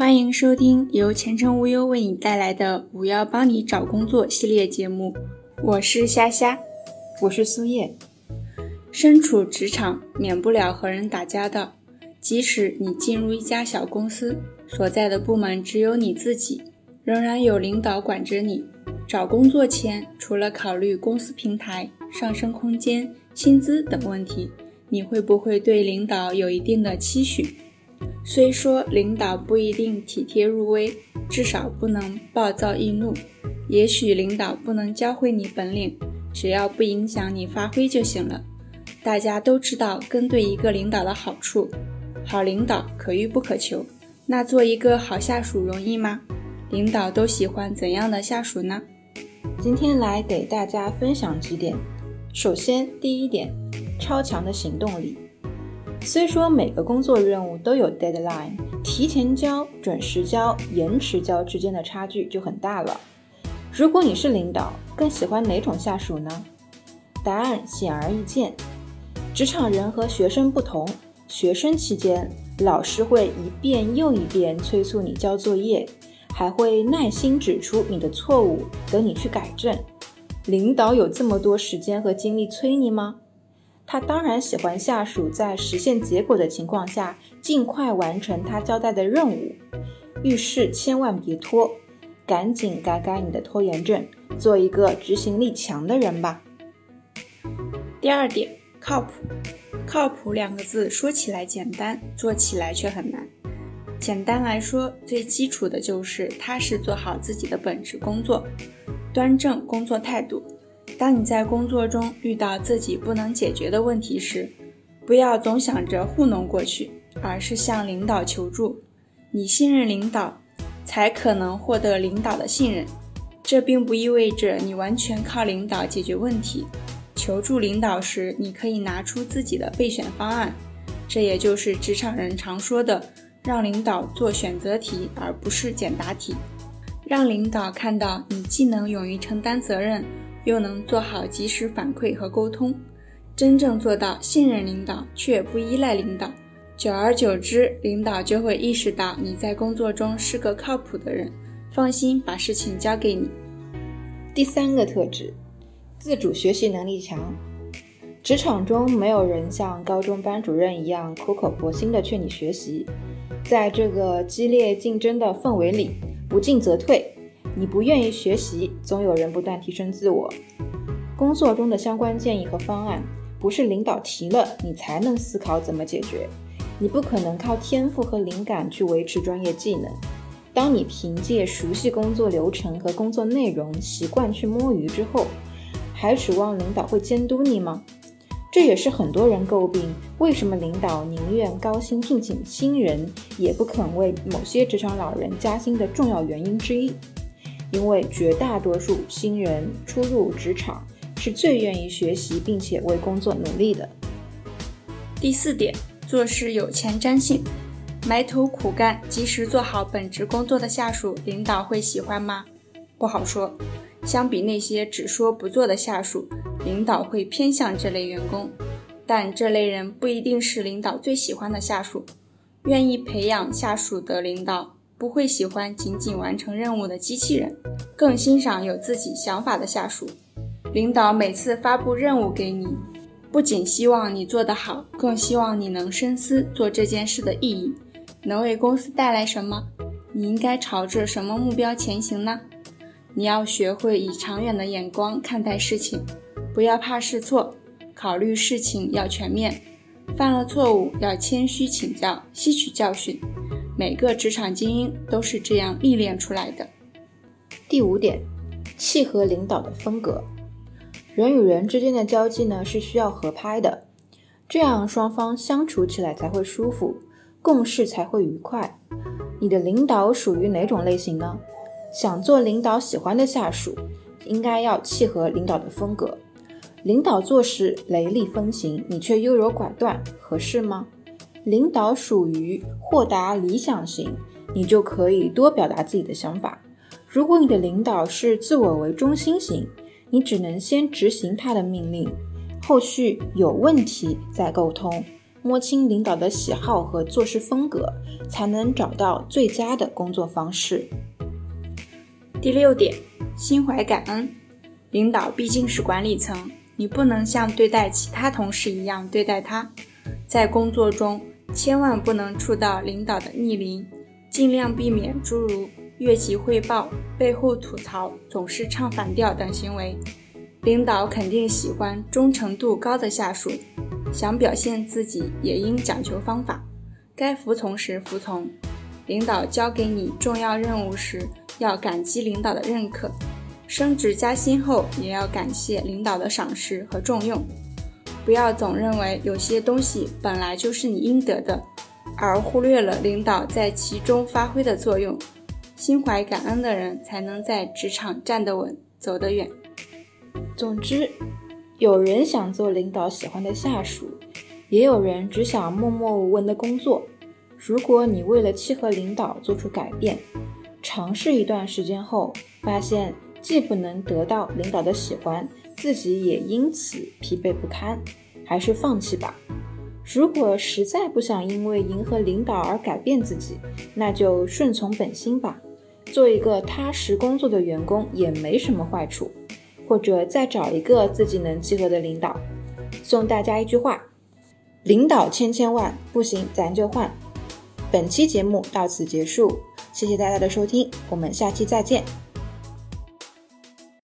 欢迎收听由前程无忧为你带来的“我要帮你找工作”系列节目，我是虾虾，我是苏叶。身处职场，免不了和人打交道，即使你进入一家小公司，所在的部门只有你自己，仍然有领导管着你。找工作前，除了考虑公司平台、上升空间、薪资等问题，你会不会对领导有一定的期许？虽说领导不一定体贴入微，至少不能暴躁易怒。也许领导不能教会你本领，只要不影响你发挥就行了。大家都知道跟对一个领导的好处，好领导可遇不可求，那做一个好下属容易吗？领导都喜欢怎样的下属呢？今天来给大家分享几点。首先，第一点，超强的行动力。虽说每个工作任务都有 deadline， 提前交、准时交、延迟交之间的差距就很大了。如果你是领导，更喜欢哪种下属呢？答案显而易见。职场人和学生不同，学生期间，老师会一遍又一遍催促你交作业，还会耐心指出你的错误，等你去改正。领导有这么多时间和精力催你吗？他当然喜欢下属在实现结果的情况下尽快完成他交代的任务，遇事千万别拖，赶紧改改你的拖延症，做一个执行力强的人吧。第二点，靠谱。靠谱两个字说起来简单，做起来却很难。简单来说，最基础的就是踏实做好自己的本职工作，端正工作态度。当你在工作中遇到自己不能解决的问题时，不要总想着糊弄过去，而是向领导求助。你信任领导，才可能获得领导的信任。这并不意味着你完全靠领导解决问题。求助领导时，你可以拿出自己的备选方案，这也就是职场人常说的，让领导做选择题而不是简答题。让领导看到你既能勇于承担责任，又能做好及时反馈和沟通，真正做到信任领导却不依赖领导。久而久之，领导就会意识到你在工作中是个靠谱的人，放心把事情交给你。第三个特质，自主学习能力强。职场中没有人像高中班主任一样苦口婆心地劝你学习，在这个激烈竞争的氛围里，不进则退。你不愿意学习，总有人不断提升自我。工作中的相关建议和方案，不是领导提了你才能思考怎么解决，你不可能靠天赋和灵感去维持专业技能。当你凭借熟悉工作流程和工作内容习惯去摸鱼之后，还指望领导会监督你吗？这也是很多人诟病，为什么领导宁愿高薪聘请新人，也不肯为某些职场老人加薪的重要原因之一。因为绝大多数新人初入职场是最愿意学习并且为工作努力的。第四点，做事有前瞻性。埋头苦干，及时做好本职工作的下属，领导会喜欢吗？不好说。相比那些只说不做的下属，领导会偏向这类员工，但这类人不一定是领导最喜欢的下属。愿意培养下属的领导不会喜欢仅仅完成任务的机器人，更欣赏有自己想法的下属。领导每次发布任务给你，不仅希望你做得好，更希望你能深思做这件事的意义，能为公司带来什么，你应该朝着什么目标前行呢？你要学会以长远的眼光看待事情，不要怕试错，考虑事情要全面，犯了错误要谦虚请教，吸取教训。每个职场精英都是这样历练出来的。第五点，契合领导的风格。人与人之间的交际呢，是需要合拍的，这样双方相处起来才会舒服，共事才会愉快。你的领导属于哪种类型呢？想做领导喜欢的下属，应该要契合领导的风格。领导做事雷厉风行，你却优柔寡断，合适吗？领导属于豁达理想型，你就可以多表达自己的想法。如果你的领导是自我为中心型，你只能先执行他的命令，后续有问题再沟通，摸清领导的喜好和做事风格，才能找到最佳的工作方式。第六点，心怀感恩。领导毕竟是管理层，你不能像对待其他同事一样对待他。在工作中，千万不能触到领导的逆鳞，尽量避免诸如越级汇报、背后吐槽、总是唱反调等行为。领导肯定喜欢忠诚度高的下属，想表现自己也应讲求方法，该服从时服从。领导交给你重要任务时，要感激领导的认可，升职加薪后也要感谢领导的赏识和重用。不要总认为有些东西本来就是你应得的，而忽略了领导在其中发挥的作用。心怀感恩的人才能在职场站得稳，走得远。总之，有人想做领导喜欢的下属，也有人只想默默无闻的工作。如果你为了契合领导做出改变，尝试一段时间后，发现既不能得到领导的喜欢，自己也因此疲惫不堪，还是放弃吧。如果实在不想因为迎合领导而改变自己，那就顺从本心吧。做一个踏实工作的员工也没什么坏处，或者再找一个自己能契合的领导。送大家一句话：领导千千万，不行咱就换。本期节目到此结束，谢谢大家的收听，我们下期再见。